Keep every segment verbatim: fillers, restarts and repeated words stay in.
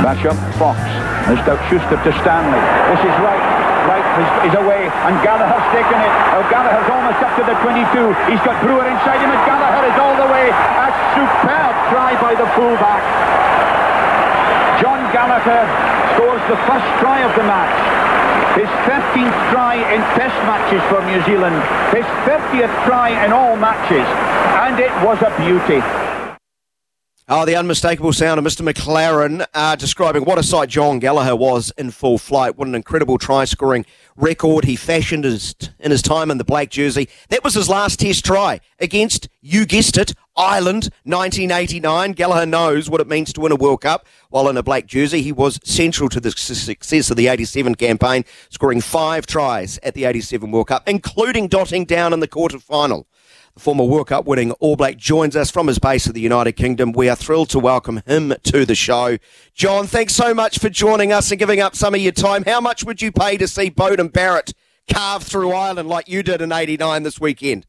Bash up Fox. There's Doug Schuster to Stanley. This is right. Right is, is away, and Gallagher's taken it. Oh, Gallagher's almost up to the twenty-two. He's got Brewer inside him, and Gallagher is all the way. A superb try by the fullback. John Gallagher scores the first try of the match. His fifteenth try in test matches for New Zealand. His fiftieth try in all matches. And it was a beauty. Oh, the unmistakable sound of Mister McLaren uh, describing what a sight John Gallagher was in full flight. What an incredible try-scoring record he fashioned his, in his time in the black jersey. That was his last test try against, you guessed it, Ireland, nineteen eighty-nine. Gallagher knows what it means to win a World Cup while in a black jersey. He was central to the success of the eighty-seven campaign, scoring five tries at the eighty-seven World Cup, including dotting down in the quarter-final. The former World Cup winning All Black joins us from his base in the United Kingdom. We are thrilled to welcome him to the show. John, thanks so much for joining us and giving up some of your time. How much would you pay to see Beauden Barrett carve through Ireland like you did in eighty-nine this weekend?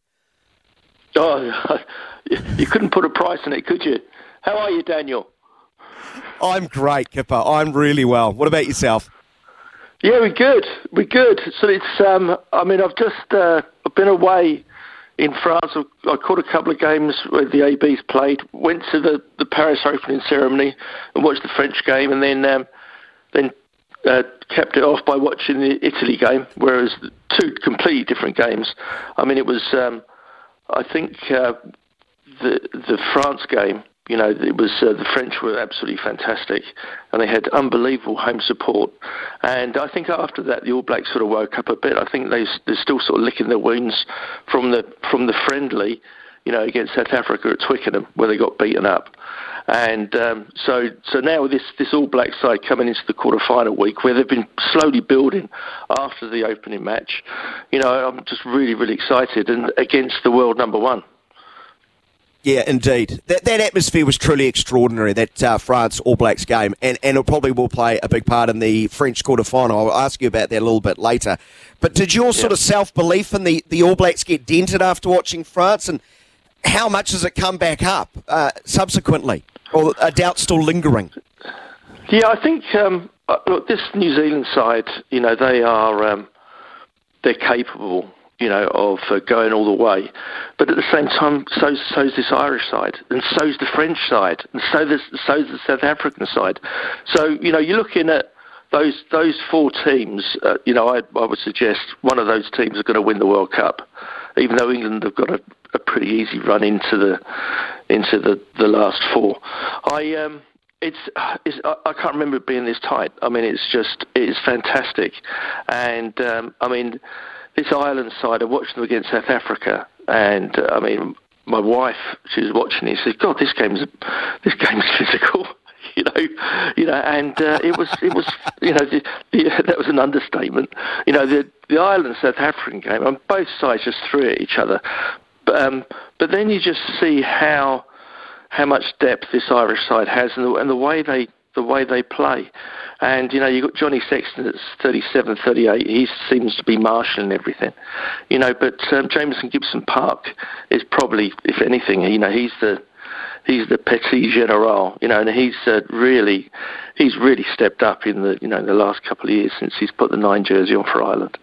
Oh, you couldn't put a price on it, could you? How are you, Daniel? I'm great, Kipper. I'm really well. What about yourself? Yeah, we're good. We're good. So it's, um, I mean, I've just uh, been away in France. I caught a couple of games where the A Bs played, went to the, the Paris opening ceremony and watched the French game, and then um, then uh, capped it off by watching the Italy game, whereas two completely different games. I mean, it was, um, I think, uh, the the France game, you know, it was uh, the French were absolutely fantastic, and they had unbelievable home support. And I think after that, the All Blacks sort of woke up a bit. I think they they're still sort of licking their wounds from the from the friendly, you know, against South Africa at Twickenham, where they got beaten up. And um, so so now this this All Black side coming into the quarterfinal week, where they've been slowly building after the opening match, you know, I'm just really really excited, and against the world number one. Yeah, indeed. That that atmosphere was truly extraordinary, that uh, France All Blacks game, and, and it probably will play a big part in the French quarterfinal. I'll ask you about that a little bit later. But did your sort yeah. of self-belief in the, the All Blacks get dented after watching France, and how much has it come back up uh, subsequently, or are doubts still lingering? Yeah, I think, um, look, this New Zealand side, you know, they are, um, they're capable, you know, of uh, going all the way. But at the same time, so so's this Irish side, and so's the French side, and so this, so's the South African side. So, you know, you're looking at those those four teams, uh, you know, I, I would suggest one of those teams are going to win the World Cup, even though England have got a, a pretty easy run into the into the, the last four. I um, it's, it's I can't remember it being this tight. I mean, it's just, it's fantastic. And, um, I mean, this Ireland side, I watched them against South Africa, and uh, I mean, my wife, she was watching it. She said, "God, this game's this game's physical," you know, you know. And uh, it was, it was, you know, the, the, that was an understatement. You know, the the Ireland South African game, and both sides just threw at each other. But um, but then you just see how how much depth this Irish side has, and the, and the way they the way they play. And, you know, you've got Johnny Sexton that's thirty-seven, thirty-eight. He seems to be marshalling everything, you know. But um, Jamison Gibson-Park is probably, if anything, you know, he's the he's the petit general, you know, and he's uh, really he's really stepped up in the you know the last couple of years since he's put the nine jersey on for Ireland.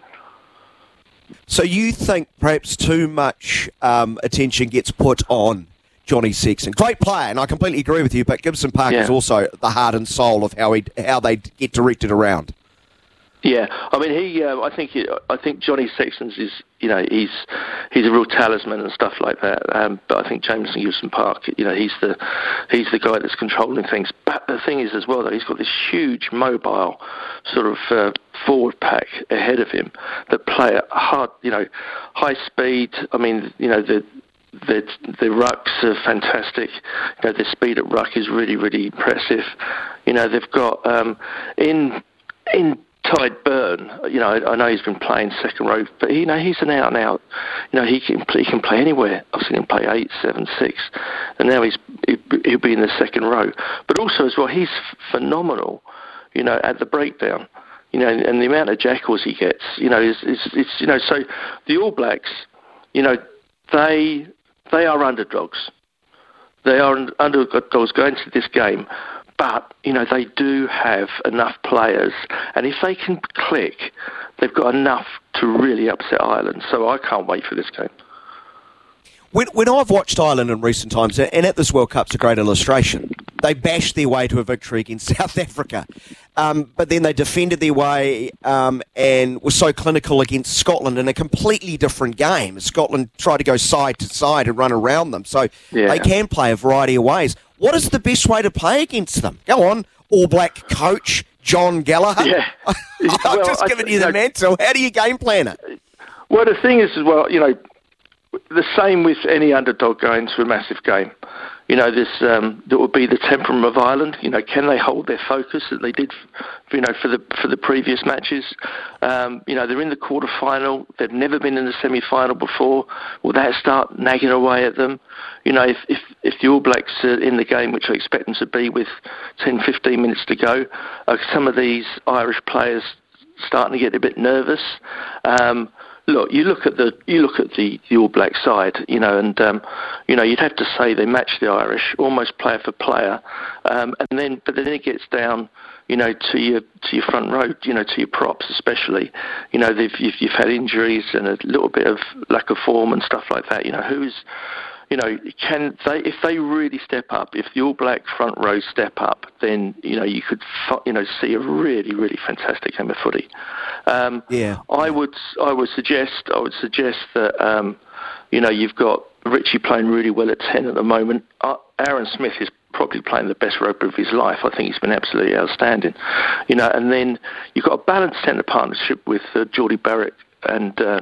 So you think perhaps too much um, attention gets put on Johnny Sexton, great player, and I completely agree with you, but Gibson-Park yeah. is also the heart and soul of how he how they get directed around. Yeah, I mean, he. Uh, I think he, I think Johnny Sexton's is, you know, he's he's a real talisman and stuff like that. Um, but I think Jamison Gibson-Park, you know, he's the he's the guy that's controlling things. But the thing is, as well, though, he's got this huge mobile sort of uh, forward pack ahead of him that play at hard, you know, high speed. I mean, you know the. The, the rucks are fantastic. You know, their speed at ruck is really, really impressive. You know, they've got um, in in Tadhg Beirne. You know, I, I know he's been playing second row, but you know he's an out and out. You know, he can he can play anywhere. I've seen him play eight, seven, six, and now he's he'll be in the second row. But also as well, he's phenomenal. You know, at the breakdown. You know, and the amount of jackals he gets. You know, it's it's, it's you know so the All Blacks. You know, they. They are underdogs. They are underdogs going to this game, But, you know, they do have enough players, and if they can click, they've got enough to really upset Ireland. So I can't wait for this game. When, when I've watched Ireland in recent times, and at this World Cup's a great illustration, they bashed their way to a victory against South Africa. Um, but then they defended their way um, and were so clinical against Scotland in a completely different game. Scotland tried to go side to side and run around them. So yeah. They can play a variety of ways. What is the best way to play against them? Go on, All Black coach John Gallagher. Yeah. I've well, just given th- you the no, mantle. How do you game plan it? Well, the thing is, well, you know, the same with any underdog going to a massive game. You know, this um, that would be the temperament of Ireland. You know, can they hold their focus that they did, you know, for the for the previous matches? Um, you know, they're in the quarter final. They've never been in the semi final before. Will that start nagging away at them? You know, if, if if the All Blacks are in the game, which I expect them to be, with ten, fifteen minutes to go, uh, some of these Irish players starting to get a bit nervous. Um, Look, you look at the you look at the, the All Black side, you know, and um, you know you'd have to say they match the Irish almost player for player, um, and then but then it gets down, you know, to your to your front row, you know, to your props especially, you know, they've you've, you've had injuries and a little bit of lack of form and stuff like that, you know, who's, you know, can they if they really step up, if the All Black front row step up, then you know you could you know see a really really fantastic game of footy. Um, yeah, I would I would suggest I would suggest that um, you know you've got Richie playing really well at ten at the moment. Uh, Aaron Smith is probably playing the best rugby of his life. I think he's been absolutely outstanding. You know, and then you've got a balanced centre partnership with uh, Jordy Barrett and uh,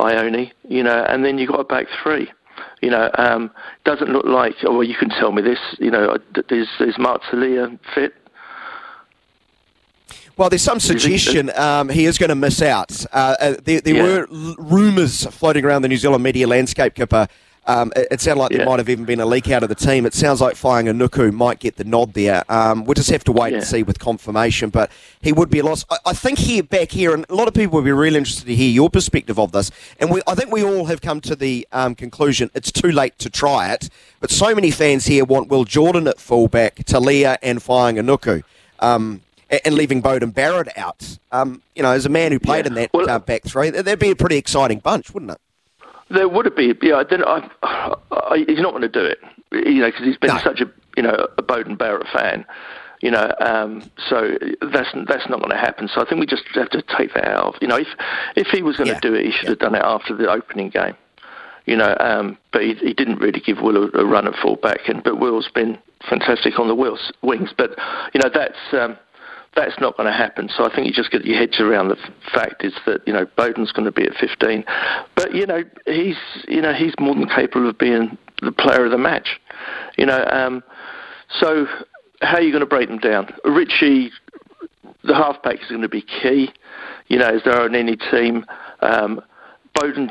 Ione. You know, and then you've got a back three. You know, um, doesn't look like. Oh, well, you can tell me this. You know, is is Mark Telea fit? Well, there's some suggestion um, he is going to miss out. Uh, there there yeah. were l- rumours floating around the New Zealand media landscape, Kipper. Um, it, it sounded like yeah. there might have even been a leak out of the team. It sounds like Whaeyinga Nuku might get the nod there. Um, we'll just have to wait yeah. and see with confirmation, but he would be a loss. I, I think here, back here, and a lot of people would be really interested to hear your perspective of this, and we, I think we all have come to the um, conclusion it's too late to try it, but so many fans here want Will Jordan at fullback, Telea and Whaeyinga Nuku. Um And leaving Beauden Barrett out, um, you know, as a man who played yeah. in that well, uh, back three, that'd be a pretty exciting bunch, wouldn't it? There would be, yeah. Then I, I, he's not going to do it, you know, because he's been no. such a, you know, a Beauden Barrett fan, you know. Um, so that's that's not going to happen. So I think we just have to take that out. Of, you know, if if he was going to yeah. do it, he should yeah. have done it after the opening game, you know. Um, but he, he didn't really give Will a, a run at fullback, and but Will's been fantastic on the wheels, wings. But you know, that's. Um, That's not going to happen. So I think you just get your heads around the fact is that you know Beauden's going to be at fifteen, but you know he's you know he's more than capable of being the player of the match. You know, um, so how are you going to break them down? Richie, the halfback is going to be key. You know, as there are in any team, um, Beauden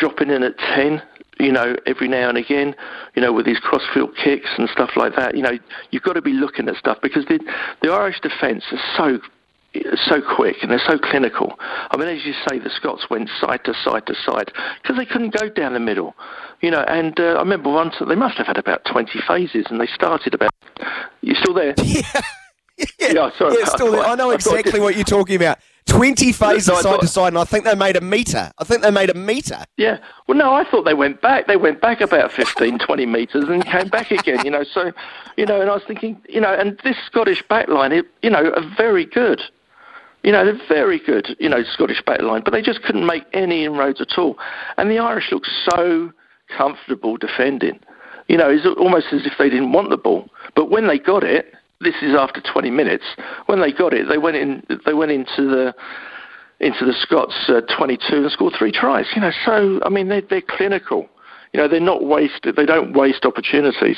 dropping in at ten. You know, every now and again, you know, with these crossfield kicks and stuff like that, you know, you've got to be looking at stuff because the the Irish defence is so so quick and they're so clinical. I mean, as you say, the Scots went side to side to side because they couldn't go down the middle, you know. And uh, I remember once they must have had about twenty phases, and they started about. You still there? Yeah, yeah, yeah sorry. Yeah, still I, there. I know I exactly what you're talking about. twenty phases no, side to side, and I think they made a metre. I think they made a metre. Yeah. Well, no, I thought they went back. They went back about fifteen, twenty metres and came back again, you know. So, you know, and I was thinking, you know, and this Scottish backline, it, you know, are very good. You know, they're very good, you know, Scottish backline, but they just couldn't make any inroads at all. And the Irish looked so comfortable defending. You know, it's almost as if they didn't want the ball. But when they got it... This is after twenty minutes. When they got it, they went in. They went into the into the Scots uh, twenty-two and scored three tries. You know, so I mean, they're, they're clinical. You know, they're not wasted. They don't waste opportunities.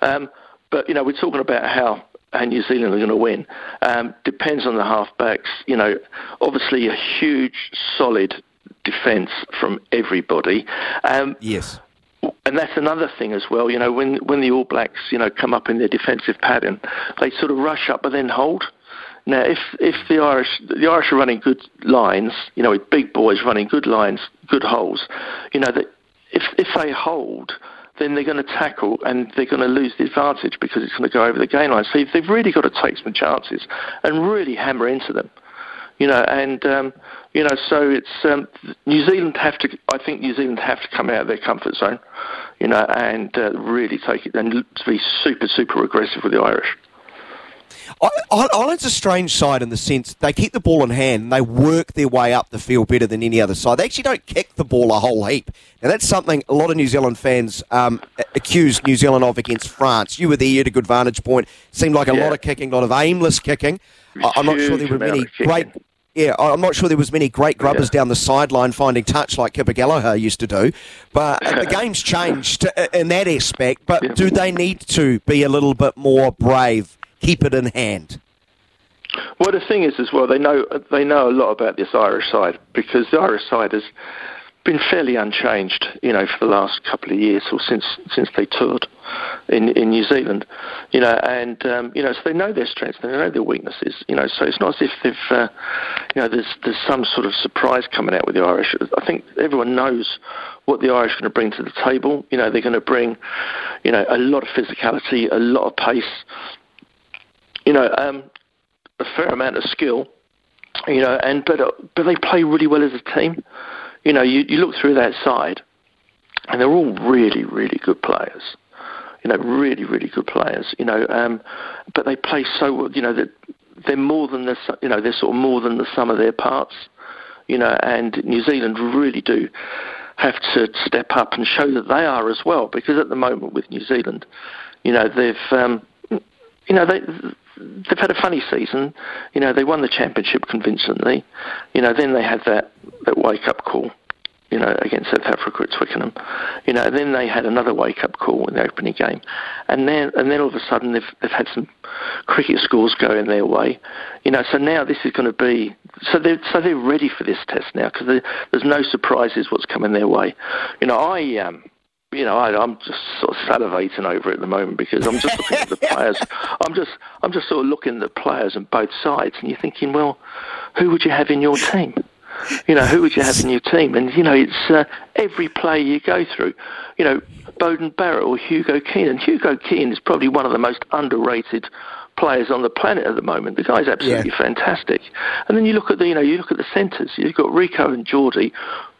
Um, but you know, we're talking about how New Zealand are going to win. Um, depends on the halfbacks. You know, obviously a huge solid defence from everybody. Um, yes. And that's another thing as well, you know, when when the All Blacks, you know, come up in their defensive pattern, they sort of rush up but then hold. Now, if if the Irish the Irish are running good lines, you know, with big boys running good lines, good holes, you know, that if if they hold, then they're going to tackle and they're going to lose the advantage because it's going to go over the gain line. So they've really got to take some chances and really hammer into them, you know. And um, you know, so it's um, New Zealand have to. I think New Zealand have to come out of their comfort zone, you know, and uh, really take it and be super, super aggressive with the Irish. Ireland's a strange side in the sense they keep the ball in hand and they work their way up the field better than any other side. They actually don't kick the ball a whole heap. Now, that's something a lot of New Zealand fans um, accused New Zealand of against France. You were there, you had a good vantage point. Seemed like a yeah. lot of kicking, a lot of aimless kicking. Huge I'm not sure there were many great... Yeah, I'm not sure there was many great grubbers yeah. down the sideline finding touch like Kipper Gallagher used to do, but the game's changed in that aspect. But yeah. do they need to be a little bit more brave? Keep it in hand. Well, the thing is, as well, they know they know a lot about this Irish side because the Irish side has been fairly unchanged, you know, for the last couple of years or since since they toured in in New Zealand, you know, and um, you know, so they know their strengths, they know their weaknesses, you know, so it's not as if they've, uh, you know, there's there's some sort of surprise coming out with the Irish. I think everyone knows what the Irish are going to bring to the table. You know, they're going to bring, you know, a lot of physicality, a lot of pace. You know, um, a fair amount of skill, you know, and but but they play really well as a team. You know, you, you look through that side, and they're all really, really good players. You know, really, really good players. You know, um, but they play so well. You know, that they're more than the, you know, they're sort of more than the sum of their parts. You know, and New Zealand really do have to step up and show that they are as well, because at the moment with New Zealand, you know, they've, um, you know, they. They've had a funny season, you know. They won the championship convincingly, you know. Then they had that, that wake-up call, you know, against South Africa at Twickenham, you know. Then they had another wake-up call in the opening game, and then and then all of a sudden they've they've had some cricket scores going their way, you know. So now this is going to be so they're so they're ready for this test now because there's no surprises what's coming their way, you know. I um. You know, I, I'm just sort of salivating over it at the moment because I'm just looking at the players. I'm just, I'm just sort of looking at the players on both sides, and you're thinking, well, who would you have in your team? You know, who would you have in your team? And you know, it's uh, every player you go through. You know, Beauden Barrett or Hugo Keenan. Hugo Keenan is probably one of the most underrated players on the planet at the moment. The guy's absolutely yeah. fantastic. And then you look at the, you know, you look at the centres. You've got Rico and Jordy,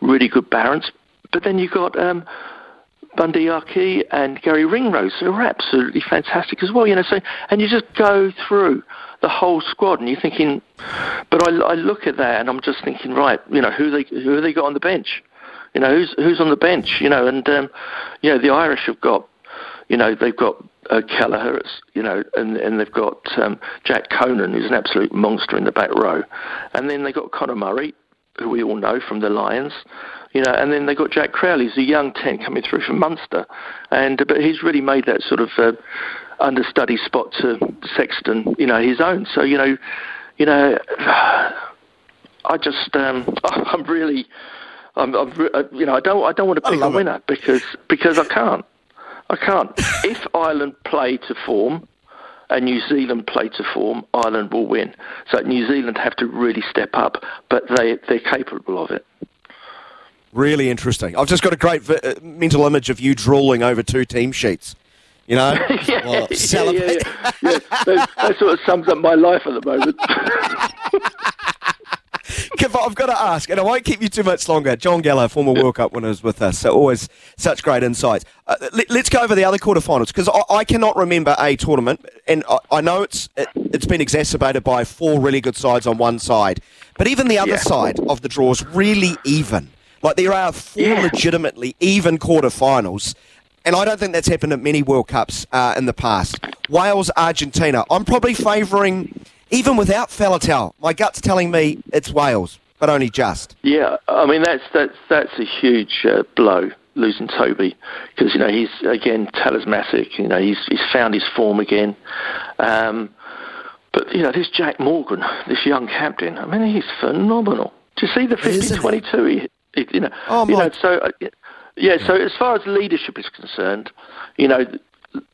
really good balance. But then you've got. Um, Bundy Aki and Gary Ringrose, who are absolutely fantastic as well, you know. So, and you just go through the whole squad, and you're thinking. But I, I look at that, and I'm just thinking, right, you know, who they who have they got on the bench, you know, who's who's on the bench, you know, and um, you know, the Irish have got, you know, they've got uh, Kelleher, you know, and and they've got um, Jack Conan, who's an absolute monster in the back row, and then they got Conor Murray, who we all know from the Lions. You know, and then they got Jack Crowley, who's a young ten coming through from Munster, and but he's really made that sort of uh, understudy spot to Sexton, you know, his own. So you know, you know, I just um, I'm really, I'm, I'm you know, I don't I don't want to pick a winner it. because because I can't, I can't. If Ireland play to form and New Zealand play to form, Ireland will win. So New Zealand have to really step up, but they they're capable of it. Really interesting. I've just got a great vi- mental image of you drooling over two team sheets. You know? yeah, well, yeah, yeah, yeah. yeah. That, that sort of sums up my life at the moment. Kipper, I've got to ask, and I won't keep you too much longer. John Gallagher, former World Cup winner, is with us, so always such great insights. Uh, let, let's go over the other quarterfinals, because I, I cannot remember a tournament, and I, I know it's, it, it's been exacerbated by four really good sides on one side, but even the other yeah. side of the draw is really even. Like, there are four yeah. legitimately even quarterfinals, and I don't think that's happened at many World Cups uh, in the past. Wales, Argentina. I'm probably favouring, even without Faletau, my gut's telling me it's Wales, but only just. Yeah, I mean, that's that's that's a huge uh, blow, losing Toby, because, you know, he's, again, talismanic. You know, he's, he's found his form again. Um, but, you know, this Jac Morgan, this young captain, I mean, he's phenomenal. Do you see the fifty twenty-two he hit? You know, oh my. You know, so uh, yeah. So as far as leadership is concerned, you know,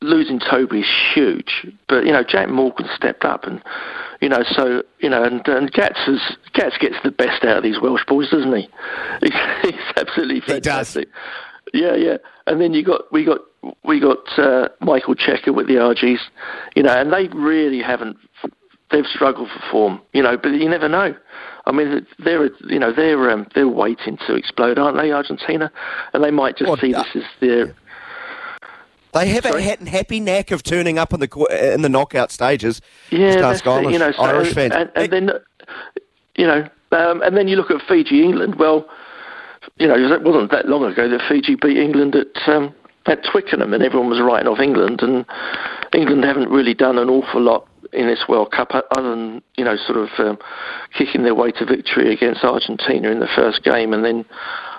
losing Toby is huge. But you know, Jac Morgan stepped up, and you know, so you know, and, and Gats is, Gats gets the best out of these Welsh boys, doesn't he? He's, he's absolutely fantastic. He does. Yeah, yeah. And then you got we got we got uh, Michael Checker with the R Gs, you know, and they really haven't. They've struggled for form, you know, but you never know. I mean, they're you know they're um, they're waiting to explode, aren't they, Argentina? And they might just well, see uh, this as their. Yeah. They have Sorry? a happy knack of turning up in the in the knockout stages. Yeah, that's Scottish, the, you know, so, Irish fans, and, and then you know, um, and then you look at Fiji, England. Well, you know, it wasn't that long ago that Fiji beat England at. Um, At Twickenham, and everyone was writing off England, and England haven't really done an awful lot in this World Cup other than, you know, sort of um, kicking their way to victory against Argentina in the first game and then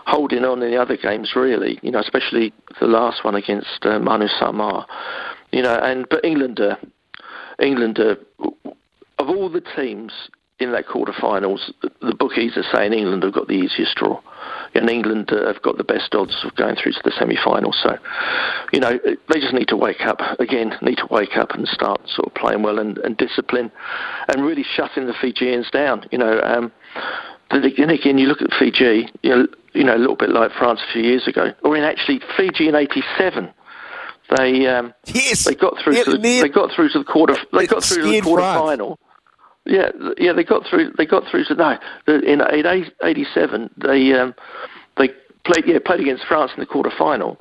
holding on in the other games, really, you know, especially the last one against uh, Manu Samar, you know, and but England, uh, England, uh, of all the teams in that quarterfinals, the bookies are saying England have got the easiest draw. And England uh, have got the best odds of going through to the semi-final. So, you know, they just need to wake up again, need to wake up and start sort of playing well and, and discipline and really shutting the Fijians down. You know, um, but again, again, you look at Fiji, you know, you know, a little bit like France a few years ago, or in actually Fiji in eighty-seven. They um, yes. they got through yeah, to the, man, they got through to the quarter they got through to the quarterfinal. Yeah, yeah, they got through. They got through to no. In eighty-seven, they um, they played. Yeah, played against France in the quarterfinal.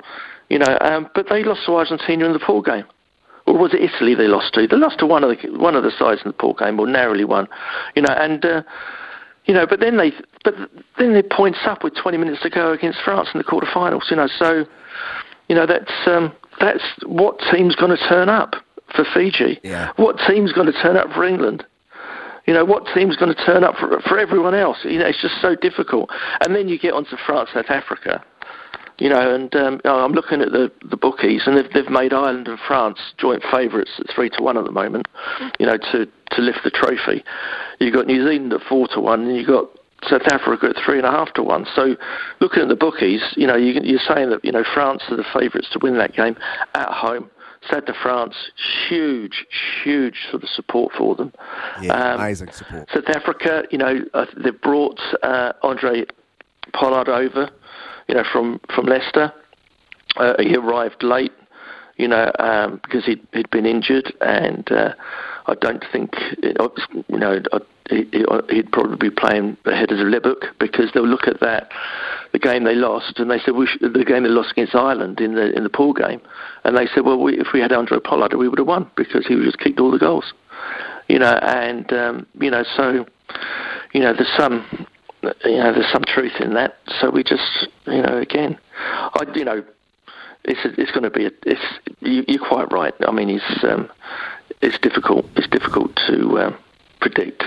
You know, um, but they lost to Argentina in the pool game, or was it Italy they lost to? They lost to one of the one of the sides in the pool game, or narrowly won. You know, and uh, you know, but then they but then they points up with twenty minutes to go against France in the quarterfinals. You know, so you know that's um, that's what team's going to turn up for Fiji. Yeah. What team's going to turn up for England? You know, what team's going to turn up for, for everyone else? You know, it's just so difficult. And then you get onto France, South Africa. You know, and um, I'm looking at the, the bookies, and they've, they've made Ireland and France joint favourites at three to one at the moment. You know, to, to lift the trophy. You've got New Zealand at four to one, and you've got South Africa at three and a half to one. So, looking at the bookies, you know, you, you're saying that you know France are the favourites to win that game at home. Stade de France, huge, huge sort of support for them. Yeah, um, amazing support. South Africa, you know, uh, they've brought uh, Handré Pollard over, you know, from, from Leicester. Uh, he arrived late, you know, um, because he'd, he'd been injured, and uh, I don't think, it, you know, he'd probably be playing ahead of Leboeck, because they'll look at that, the game they lost, and they said, we should, the game they lost against Ireland in the in the pool game, and they said, well, we, if we had Handré Pollard, we would have won, because he just kicked all the goals, you know, and, um, you know, so, you know, there's some, you know, there's some truth in that, so we just, you know, again, I, you know, It's it's going to be a, it's you, you're quite right. I mean, it's um, it's difficult. It's difficult to um, predict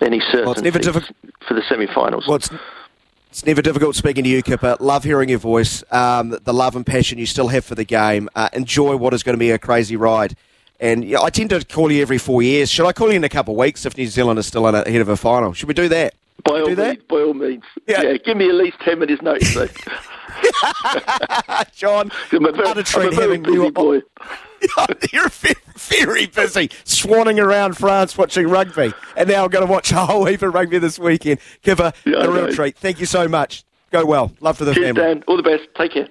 any certainty well, diffi- for the semi-finals. Well, it's, it's never difficult speaking to you, Kipper. Love hearing your voice. Um, the love and passion you still have for the game. Uh, enjoy what is going to be a crazy ride. And yeah, I tend to call you every four years. Should I call you in a couple of weeks if New Zealand is still in a, ahead of a final? Should we do that? By all do means. That? By all means. Yeah. yeah. Give me at least ten minutes notice. Though. John, I'm a very, I'm a very busy boy. You're very busy swanning around France watching rugby, and now I'm going to watch a whole heap of rugby this weekend. Give her yeah, a real treat. Thank you so much. Go well. Love to the Cheers, family. Dan. All the best. Take care.